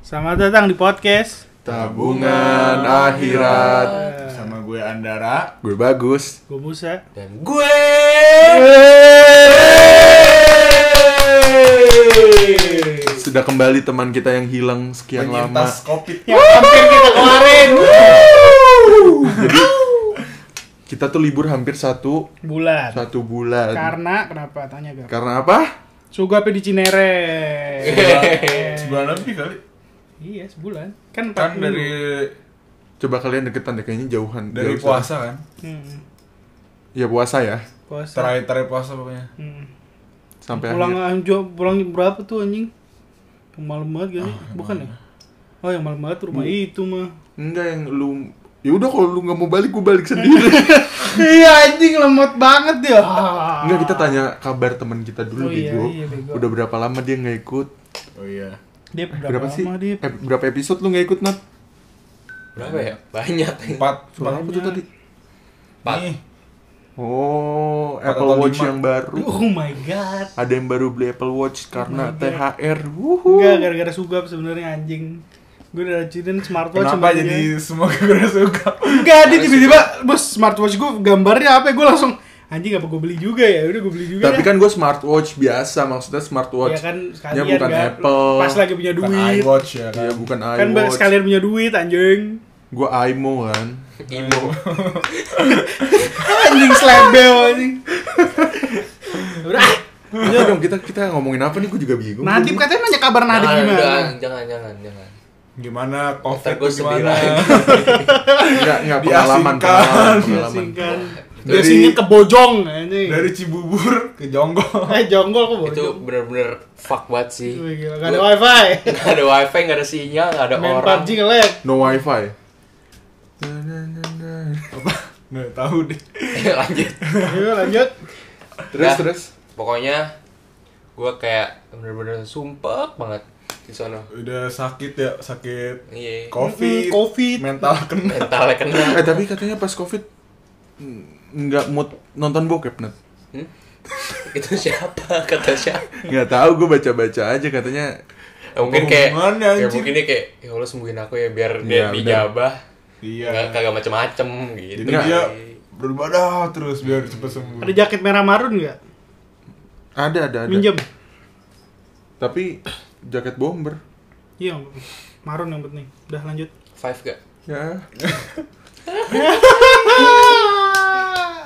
Selamat datang di podcast Tabungan Akhirat sama gue Andara, gue Bagus, gue Musa, dan gue sudah kembali teman kita yang hilang sekian penyintas lama covid yang hampir kita keluarin. Jadi kita tuh libur hampir satu bulan. Karena kenapa? Tanya gak? Karena apa? Sugape di Cinere. Sebulan lebih kali. Iya, sebulan. Kan dari coba kalian deketan deh, kayaknya jauhan. Dari jauh puasa sana. Kan? Heeh. Ya puasa ya. Puasa. Terakhir puasa pokoknya. Heeh. Sampai pulang berapa tuh anjing? Malam banget kan? Bukan ya? Oh, yang malam banget rumah itu mah. Enggak, yang lu ya udah kalau lu nggak mau balik, gue balik sendiri. Iya anjing, lemot banget dia. Enggak, kita tanya kabar teman kita dulu. Bego. Udah berapa lama dia nggak ikut? Oh iya. Dia berapa sih? Berapa episode lu nggak ikut, Nat? Berapa ya? Banyak. 4. Berapa tuh tadi? 4. Oh, Apple Watch 5. Yang baru. Oh my god. Ada yang baru beli Apple Watch karena THR. Wuhu. Enggak, gara-gara sugap sebenarnya anjing. Gue udah racunin smartwatch. Kenapa jadi semua gara-gara sugap? Enggak, dia tiba-tiba bos smartwatch gue gambarnya apa? Gue langsung anjing, apa gue beli juga ya? Udah gue beli juga. Tapi kan gue smartwatch biasa, maksudnya smartwatch. Ya kan sekalian. Ya bukan gak, Apple. Pas lagi punya duit. Bukan iWatch ya kan. Ya bukan iWatch. Kan sekalian punya duit anjing. Gue IMO kan. Imo. Anjing slebel anjing. Udah. Ya dong, kita ngomongin apa nih, gue juga bingung. Nadhif katanya nanya kabar Nadhif gimana. Jangan. Gimana covid gimana? Enggak pengalaman. Dari sini ke Bojong anjing. Dari Cibubur ke Jonggol. Jonggol ke Bojong. Itu benar-benar fuck banget sih. Enggak ada wifi. Enggak ada sinyal, enggak ada orang. Main PUBG nge-lag. No wifi. Apa? Nggak tahu deh. Lanjut. Terus. Pokoknya gue kayak bener-bener sumpek banget di sana. Udah sakit ya, sakit. Iya. Covid. Mental kena. Tapi katanya pas covid nggak mood nonton bokep, Nat. Itu siapa? Nggak tahu, gue baca-baca aja katanya. Mungkin kayak ya Allah sembuhin aku ya biar dia dijabah. Iya. Nggak, kagak macem-macem gitu. Jadi dia beribadah terus biar cepet sembuh. Ada jaket merah marun nggak? Ada. Minjem. Tapi jaket bomber. Iya, marun yang penting. Udah lanjut. 5 gak? Ya.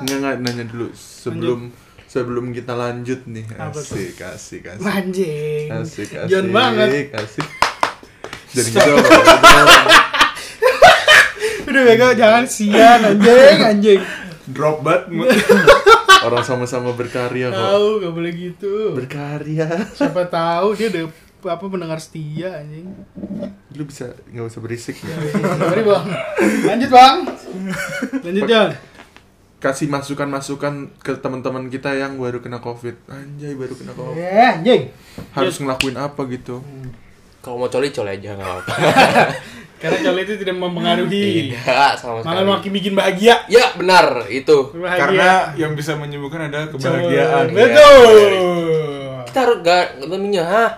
Nggak nanya dulu sebelum kita lanjut nih. Asik. Anjing. Asik. Jangan banget. Asik. Jadi gitu. Udah bego, jangan sian anjing. Drop bat. Orang sama-sama berkarya kok. Tahu, enggak boleh gitu. Berkarya. Siapa tahu dia ada apa pendengar setia anjing. Lu bisa enggak usah berisik ya. Mari, Bang. Lanjut, Jon. Kasih masukan-masukan ke teman-teman kita yang baru kena Covid. Baru kena Covid. Anjing. Harus ngelakuin apa gitu. Kalau mau coli aja enggak apa-apa. Karena coli itu tidak mempengaruhi. Tidak, sama sekali. Malah makin bikin bahagia. Ya, benar itu. Bahagia. Karena yang bisa menyembuhkan adalah kebahagiaan. Betul. Ya. Kita harus namanya,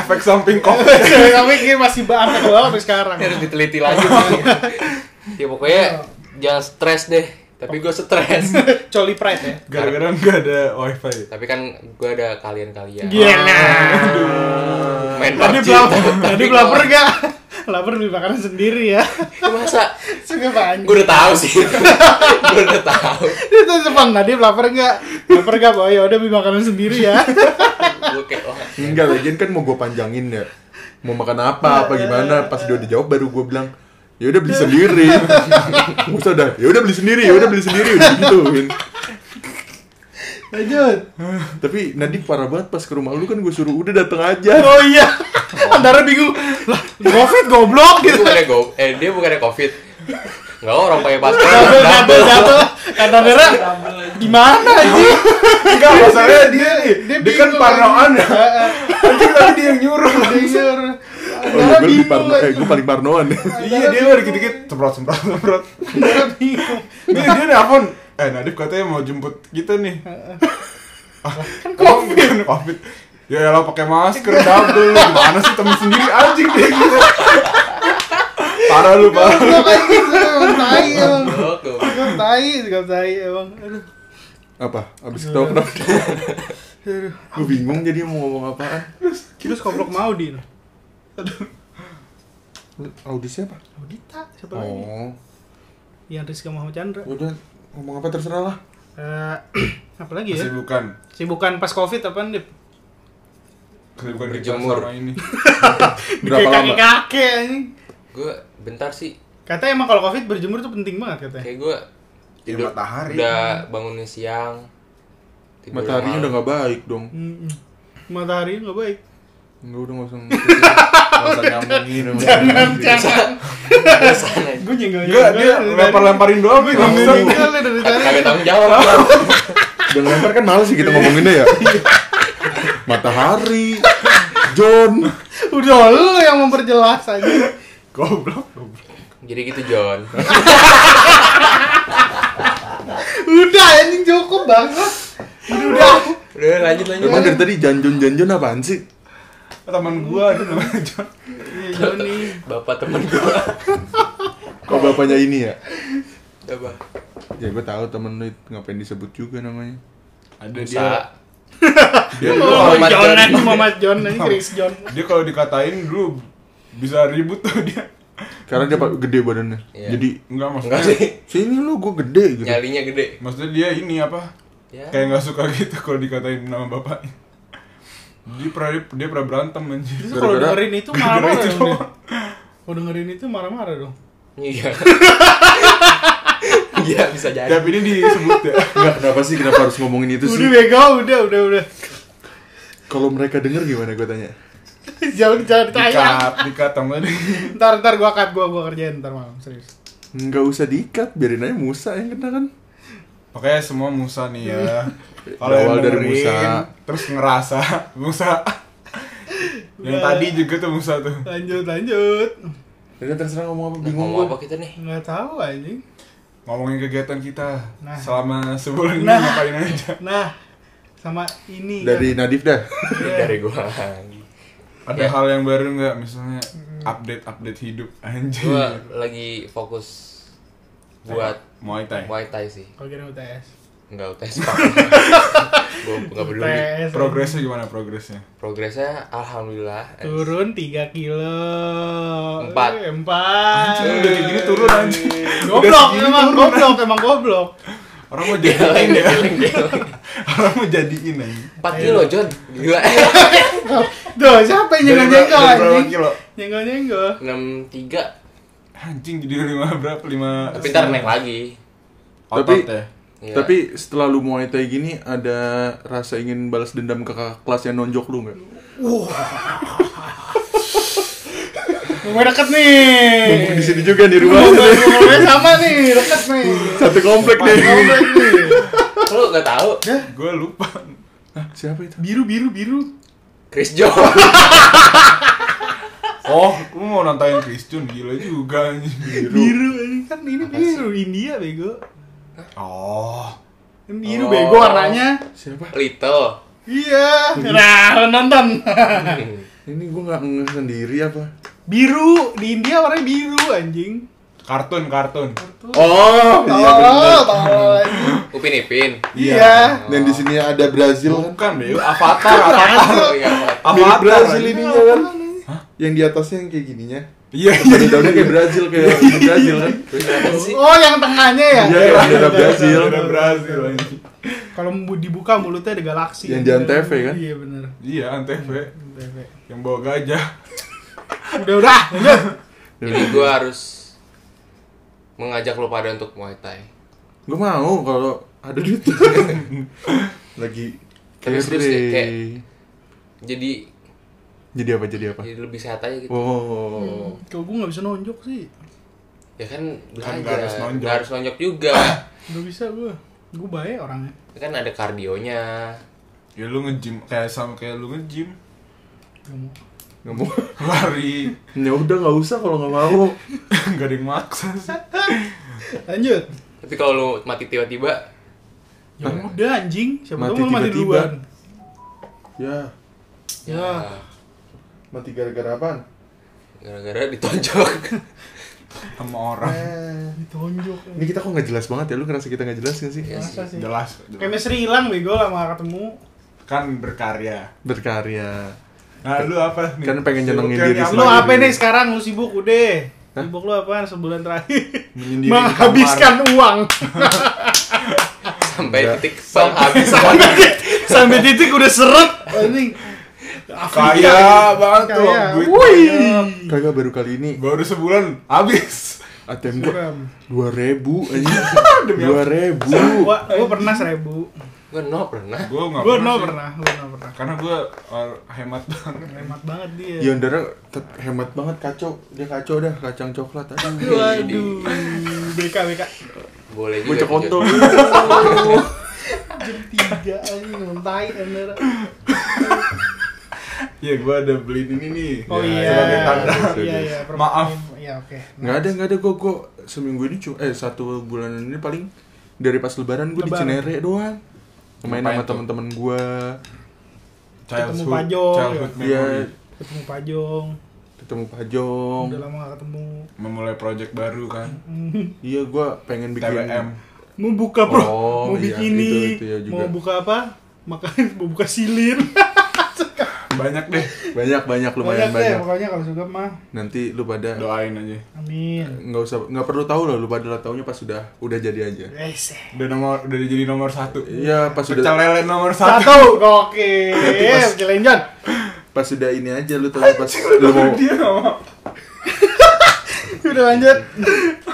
efek samping covid. Kami masih bahas kalau sampai sekarang. Harus diteliti lagi. Ya pokoknya jangan stres deh. Tapi gue stres. Coli pride ya. Gara-gara gak ada wifi. Tapi kan gue ada kalian. Gila. Main PUBG. Tadi lapar gak? Lapar beli makanan sendiri ya. Masa? Suka banget. Gue udah tau. Dia tuh sepang tadi lapar gak? Oh ya udah beli makanan sendiri ya. Enggak, lagian kan mau gue panjangin ya. Mau makan apa gimana. Pas dia udah jawab baru gue bilang yaudah beli sendiri. Musa dah. Yaudah beli sendiri udah gituin. Lanjut. Tapi Nadhif parah banget pas ke rumah lu kan gue suruh udah dateng aja. Oh iya. Antara bingung. Lah, covid goblok gitu. Dia bukannya covid. Enggak, orang pakai masker. Double. Kata merah. Gimana anjing? Enggak, masalahnya dia kan parnoan. Anjing tadi dia yang nyuruh. Oh, gue paling parnoan. Iya, dia udah dikit-dikit semprot. Dia nelfon, Nadhif katanya mau jemput kita nih. Kan covid. Ya elah pakai masker double. Gimana sih temen sendiri anjing kayak gitu. Parah lu, parah. Gak tai emang. Aduh. Apa? Abis ketawa kenapa? Gue bingung jadi mau ngomong apaan. Terus koplok mau di. Aduh. Audisi apa? Audita, siapa lagi? Oh. Yang Rizka Muhammad Chandra. Udah, ngomong apa terserah lah. Apa lagi ya? Sibukan pas covid apaan, Dip? Kesibukan dijemur sama ini. Berapa lama? Kakek ini. Gue bentar sih. Katanya emang kalau covid berjemur tuh penting banget katanya. Kayak gue tidur matahari. Udah bangunnya siang. Mataharinya udah gak baik dong. Mataharinya gak baik. Enggak, udah gak usah nyambungin. Jangan gue nyenggol-nyenggol. Enggak, dia lempar-lemparin doang. Gue nyenggol dari tadi. Kagak tanggung jawab. Udah lempar kan males sih kita ngomonginnya ya. Matahari John. Udah lu yang memperjelas aja. Goblok. Jadi gitu John. Udah anjing cukup banget. Udah lanjut. Emang dari tadi John apaan sih? Teman gua itu namanya John. Iya, John nih. Bapak teman gua. Kok bapaknya ini ya? Apa? Ya gua tahu temen lu ngapain disebut juga namanya. Ada dia. Dia Muhammad John ini Chris John. Dia kalau dikatain dulu bisa ribut tuh dia. Karena dia gede badannya. Yeah. Jadi enggak sih. Sini lu gua gede gitu. Nyalinya gede. Maksudnya dia ini apa? Yeah. Kayak enggak suka gitu kalau dikatain nama bapaknya. Dia pernah berantem anjir. Kalau dengerin itu marah-marah. Kalau dengerin itu marah-marah dong. Iya. Iya bisa jadi. Tapi ini disebut ya. Enggak, kenapa sih kenapa harus ngomongin itu sih? Udah bego, udah. Kalau mereka denger gimana gue tanya? Jangan ditanya. Dikat temen. Ntar gua kerjain ntar malam, serius. Enggak usah diikat, biarin aja Musa yang kena kan. Pokoknya semua Musa nih ya. Kalau awal dari Musa, terus ngerasa Musa. Yang tadi juga tuh Musa tuh. Lanjut. Kita terserah ngomong apa bingung. Ngomong apa kita nih? Enggak tahu anjing. Ngomongin kegiatan kita selama sebulan ini ngapain aja. Sama ini dari kan? Nadhif dah. Dari gua. Ada hal yang baru enggak misalnya update hidup anjing. Gua lagi fokus buat Muay Thai sih. Kalau kira UTS? Enggak UTS Pak. Gua enggak peduli. Progresnya gimana progresnya? Progresnya alhamdulillah. Turun 3 kilo. 4. Udah gini turun anjing. Goblok. Orang mau jadiin ya. Orang mau jadiin aja. 4 kilo John. Gila. Duh, siapa yang nyenggol anjing? Nyenggol. 63. Anjing jadi 5 berapa? 5. Tapi ntar naik lagi. Tapi setelah lu Muay Thai gini ada rasa ingin balas dendam ke kakak kelas yang nonjok lu enggak? Wah. Rumah deket nih. Mumpung di sini juga di rumah. Rumahnya sama nih, deket nih. Satu komplek nih. Lu enggak tahu? Gua lupa. Hah, siapa itu? Biru. Chris John. Oh, lu mau nantain Christian, gila juga anjing. Biru kan ini biru India bego. Oh. Ini biru bego warnanya. Siapa? Little. Iya. Nah, nonton. Ini gua enggak ngeh sendiri apa? Biru di India warnanya biru anjing. Kartun. Oh, iya benar. Upin. Iya. Dan di sini ada Brazil kan? Bukan, bego. Avatar. Apa Brazil ini kan? Hah? Yang di atasnya yang kayak gininya? Iya. Daunnya kayak Brazil kan? Oh, yang tengahnya ya? Iya, Brazil. Kalau dibuka mulutnya ada galaksi. Yang di Antv kan? Iya benar. Iya, Antv. Yang bawa gajah. Udah. Jadi gue harus mengajak lo pada untuk Muay Thai. Gue mau kalau ada duit. Lagi terus deh kayak. Jadi apa? Jadi lebih sehat aja gitu. Oh. Kalau gue nggak bisa nonjok sih. Ya kan harus nonjok juga. Nggak bisa gue baik orangnya. Kan ada kardionya. Ya lu nge-gym kayak lu nge-gym. Nggak mau. Lari. Ya udah nggak usah kalau nggak mau. Nggak ada yang maksa sih. Lanjut. Tapi kalau lu mati tiba-tiba, Ya udah anjing, siapa tahu mati duluan. Ya. Ya. Mati gara-gara apaan? Gara-gara ditonjok sama orang. Ditonjok. Ini kita kok enggak jelas banget ya? Lu ngerasa kita enggak jelas enggak sih? Ya, sih? Jelas. Chemistry hilang bego lama ketemu. Kan berkarya. Berkarya. Nah, lu apa nih? Kan pengen nyenengin diri sendiri. Lu apa nih sekarang? Lu sibuk udah. Sibuk lu apaan sebulan terakhir? Menghabiskan uang. Sampai titik udah seret anjing. Kaya banget tuh duitnya. Kagak baru kali ini. Baru sebulan habis. ATM gua 2.000 anjing. 2.000. Gua pernah 1.000. Gue no pernah. Karena gue hemat banget. Hemat banget dia. Yondara hemat banget, kacau. Dia kacau dah, kacang coklat. Waduh. BK. Boleh juga. Gue cekontol. Jam 3 ini nontai Yondara. Ya gue ada beliin ini nih. Oh iya. Maaf. Iya oke. Enggak ada gue seminggu ini cuma 1 bulan ini paling dari pas lebaran gue di Cinere doang. Main sama temen-temen gue, ketemu Pajong, udah lama gak ketemu, memulai project baru kan. Iya, gue pengen bikin TBM, mau buka mau bikini, mau buka apa, makanya mau buka silin. banyak lumayan banyak. Pokoknya kalau suka mah nanti lu pada doain aja, amin. Nggak perlu tahu loh, lu pada lah taunya pas udah jadi aja. Udah jadi nomor 1. Iya, pas udah pecel lele nomor 1. Oke, kelenjan pas udah ini aja lu tahu pas lu mau dia ngomong. Udah lanjut.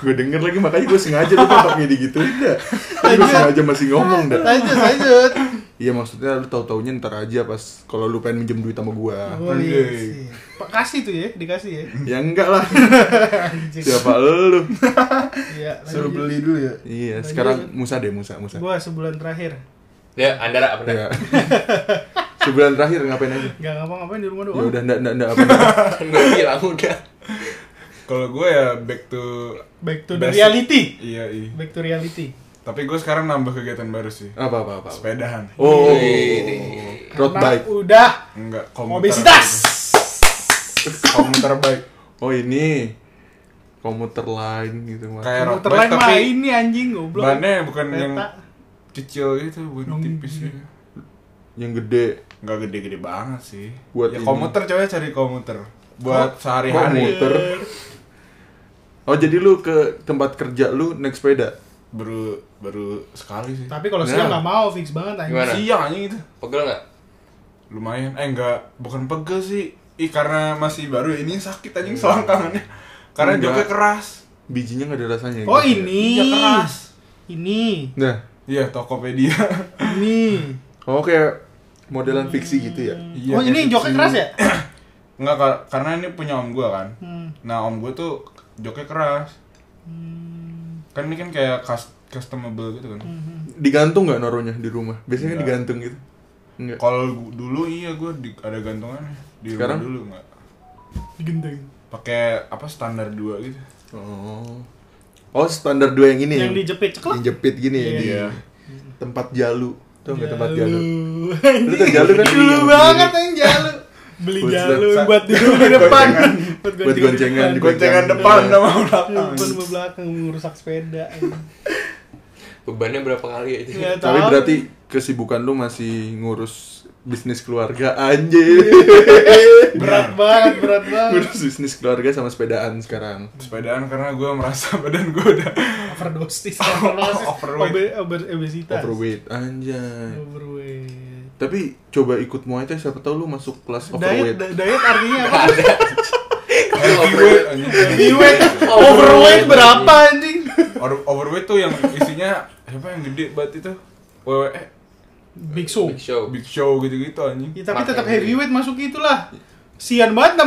Gue denger lagi, makanya gue sengaja lu tampaknya digituin dah. Gue sengaja masih ngomong dah. Lanjut. Iya, maksudnya lu tahu-taunya ntar aja pas kalau lu pengen minjem duit sama gua. Oh, iya. Pak kasih tuh ya, dikasih ya. Ya enggak lah. Siapa lu? Iya, suruh beli dulu ya. Iya, lanjut. Sekarang Musa. Gua sebulan terakhir. Ya, Andara apa enggak? Sebulan terakhir ngapain aja? Enggak ngapa-ngapain, di rumah doang. Ya udah enggak apa. Enggak bilang udah. Kalau gue ya back to reality. Iya. Back to reality. Tapi gue sekarang nambah kegiatan baru sih. Apa? Sepedahan. Oh. Road bike. Udah. Enggak, obesitas. Komuter bike. Oh, ini komuter lain gitu mah. Komuter lain mah ini anjing goblok. Bannya bukan Peta. Yang kecil gitu, bukan tipis ya. Yang gede. Enggak gede-gede banget sih. Buat ya, komuter coba cari komuter. Buat sehari-hari. Komuter. Oh, jadi lu ke tempat kerja lu naik sepeda? Baru sekali sih. Tapi kalau siang enggak mau, fix banget anjing. Siang anjing itu. Pegel enggak? Lumayan. Enggak, bukan pegel sih. Karena masih baru ini sakit anjing selangkangannya. Karena joknya keras. Bijinya enggak ada rasanya. Oh, gitu. Ini. Iya, keras. Ini. Nah, iya Tokopedia. Ini. Oh, kayak modelan fiksi gitu ya. Oh, ini joknya keras ya? Enggak, karena ini punya om gua kan. Nah, om gua tuh joknya keras. Kan ini kan kayak customable gitu kan. Digantung nggak naruhnya di rumah? Biasanya kan digantung gitu. Kalau dulu iya gue ada gantungannya di rumah. Sekarang? Dulu nggak. Digenteng. Pakai apa standar 2 gitu. Oh standar 2 yang ini. Yang dijepit ceklek. Yang jepit gini ya dia. Tempat jalu. Tuh nggak tempat jalu. Lu tuh jalu kan? Dulu banget yang jalu. Beli jalu buat duduk di depan. Buat goncengan depan sama belakang merusak sepeda. Bebannya berapa kali ya itu? Tapi berarti kesibukan lu masih ngurus bisnis keluarga anjir. Berat banget. Ngurus bisnis keluarga sama sepedaan sekarang. Sepedaan karena gue merasa badan gue udah overweight anjay. Tapi coba ikut Muay Thai, siapa tahu lu masuk kelas overweight. Diet artinya apa? Overweight berapa anjing? Overweight tuh yang isinya siapa yang gede banget itu? WWE. Big Show gitu-gitu anjing. Ya, tapi tetap heavyweight masuk itulah. Sian banget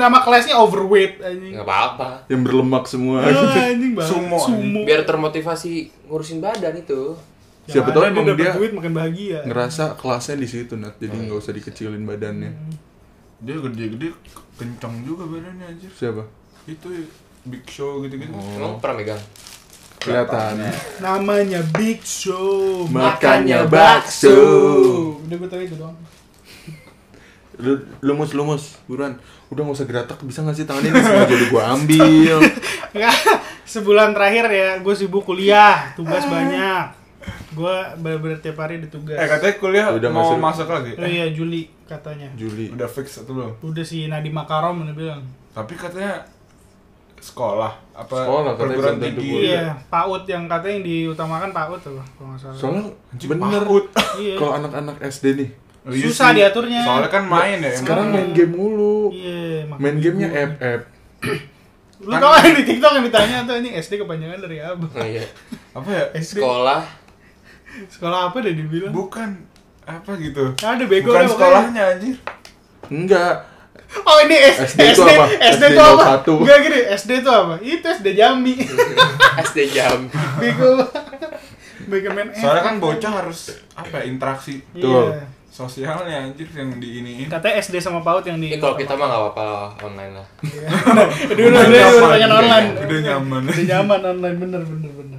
nama kelasnya overweight anjing. Enggak apa-apa. Yang berlemak semua gitu. Anjing banget. Sumo. Biar termotivasi ngurusin badan itu. Siapa tahu emang dia duit, makin bahagia. Ngerasa kelasnya di situ Nat, jadi nggak usah dikecilin badannya. Dia gede-gede kencang juga badannya anjir. Siapa? Itu Big Show gitu-gitu. Emang pernah megang? Kelihatan. Namanya Big Show, makannya bakso. Udah gue tahu itu doang. Lumus buruan. Udah enggak usah geratak, bisa enggak sih tangan ini jadi gue ambil. Sebulan terakhir ya gue sibuk kuliah, tugas banyak. Gue bener-bener tiap hari ditugas. Katanya kuliah udah mau masuk lagi. Oh iya, Juli katanya. Juli. Udah fix atau belum? Udah sih, Nadhif Makarom udah bilang. Tapi katanya sekolah perguruan tinggi. Iya, PAUD yang katanya yang diutamakan PAUD tuh kalau enggak salah. Soalnya bener PAUD. Kalau anak-anak SD nih susah diaturnya. Soalnya kan main ya. Sekarang main game mulu. Iya, main gamenya FF. Lu tau kan di TikTok yang ditanya tuh ini SD kepanjangan dari apa? Oh, iya. Apa ya? SD. Sekolah apa deh dibilang? Bukan apa gitu. Ada bego lah sekolahnya anjir. Enggak. Oh ini SD itu apa? Enggak gini, SD itu apa? Itu SD Jambi. SD Jambi. Bego. Soalnya kan bocah harus apa interaksi tuh. Yeah. Sosialnya anjir yang di ini. Katanya SD sama PAUD yang di. Kalau kita mah enggak apa-apa online lah. Dulu pengen online. Udah nyaman online bener.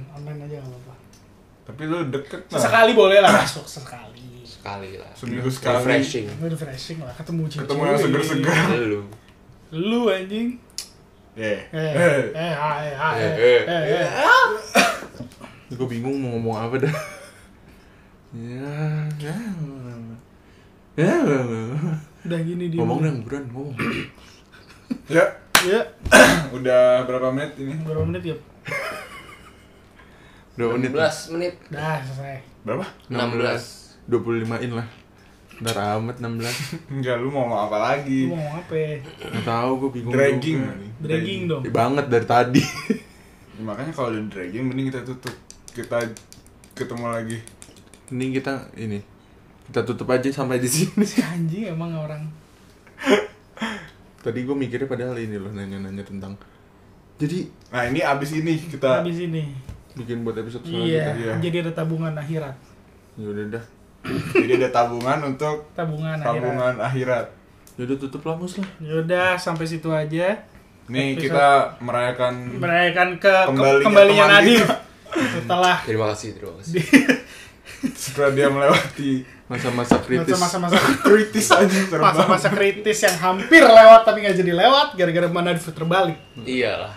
Online aja enggak apa-apa. Tapi lu deket lah. Sekali boleh lah masuk sekali lah. Seminggu sekali. Refreshing lah ketemu yang seger-seger. Lu anjing. Gue bingung mau ngomong apa dah. Udah gini dia. Ngomong. Ya. Udah berapa menit ini? Berapa menit ya? 16 menit. Dah selesai. Berapa? 16. 25-in lah. Udah amat 16. Enggak, lu mau apa lagi? Lu mau apa? Enggak tahu, gue bingung. Dragging dong. Banget dari tadi. Ya, makanya kalau udah dragging mending kita tutup. Kita ketemu lagi. Kita tutup aja sampai di sini. Anjing emang orang. Tadi gue mikirnya padahal ini loh, nanya-nanya tentang. Jadi, nah ini abis ini kita bikin buat episode selanjutnya. Iya. Jadi ada tabungan akhirat. Ya udah dah. Jadi ada tabungan untuk tabungan akhirat. Yaudah tutup lah Mus lah. Yaudah sampai situ aja. Nih episode. Kita merayakan kembalinya Nadhif. Setelah. Terima kasih. Setelah dia melewati masa-masa kritis yang hampir lewat tapi nggak jadi lewat gara-gara mana diputar terbalik. Iyalah.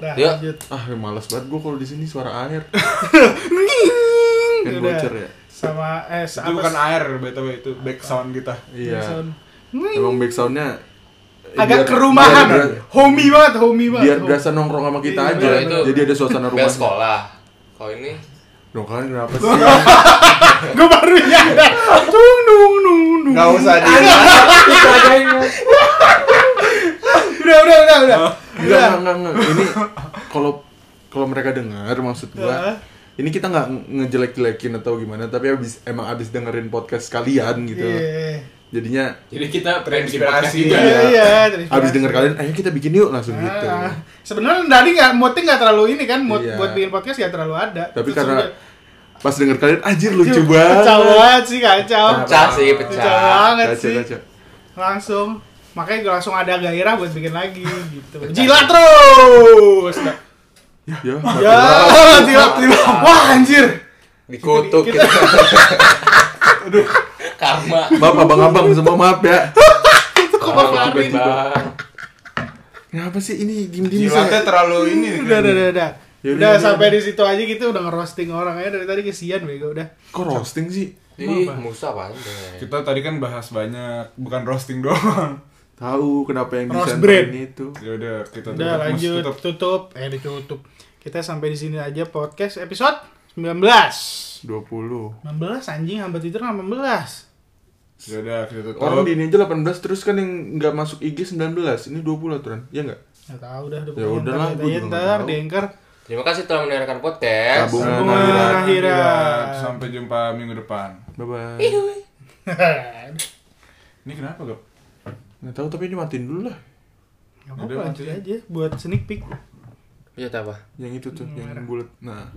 Dah ya. Lanjut. Malas banget gue kalau di sini suara air. Kan bocor ya. Sama itu bukan air btw itu back sound kita. Iya. Emang back soundnya agak kerumahan. Homey banget. Biar berasa nongkrong sama kita aja. Jadi ada suasana rumah. Bel sekolah. Kalau ini dong kan kenapa sih? Gue baru nyadar. Dung. Enggak usah diingat. Udah. Enggak. Ini kalau mereka dengar maksud gua, ini kita enggak ngejelek-jelekin atau gimana, tapi abis dengerin podcast kalian gitu. Yeah. Jadinya jadi kita terinspirasi juga. Iya. Abis denger kalian, ayo kita bikin yuk langsung gitu. Sebenarnya tadi moodnya nggak terlalu ini kan, buat bikin podcast nggak terlalu ada. Tapi terus karena pas denger kalian, anjir lucu banget. Pecah banget sih. Langsung, makanya gue langsung ada gairah buat bikin lagi gitu. Jilat terus. Ya. Jilat. Wah anjir. Dikutuk kita. Aduh. Karma. Bapak, abang-abang semua maaf ya. Kok maaf hari ini? Kenapa sih ini diem-diem? Jilatnya terlalu ini. Udah. Udah sampai di situ aja gitu, udah ngerosting orang aja dari tadi, kesian bego udah. Kok roasting sih? Ini Musa apaan deh. Kita tadi kan bahas banyak, bukan roasting doang. Tahu kenapa yang disentuhin itu. Ya udah, kita tutup. Udah lanjut, tutup. Ditutup. Kita sampai di sini aja podcast episode 19 anjing hampir tidur 18. Yaudah, orang di ini aja 18 terus kan yang nggak masuk IG 19, ini 20 aturan, ya nggak? Nggak tahu dah. Yaudahlah, gue juga nggak tahu. Diengker. Terima kasih telah mendengarkan podcast. Tabungan akhirat. Sampai jumpa minggu depan. Bye. Ini kenapa gak? Nggak tahu tapi ini matiin dulu lah. Nggak apa-apa aja buat sneak peek. Iya apa? Yang itu tuh yang bulat. Nah.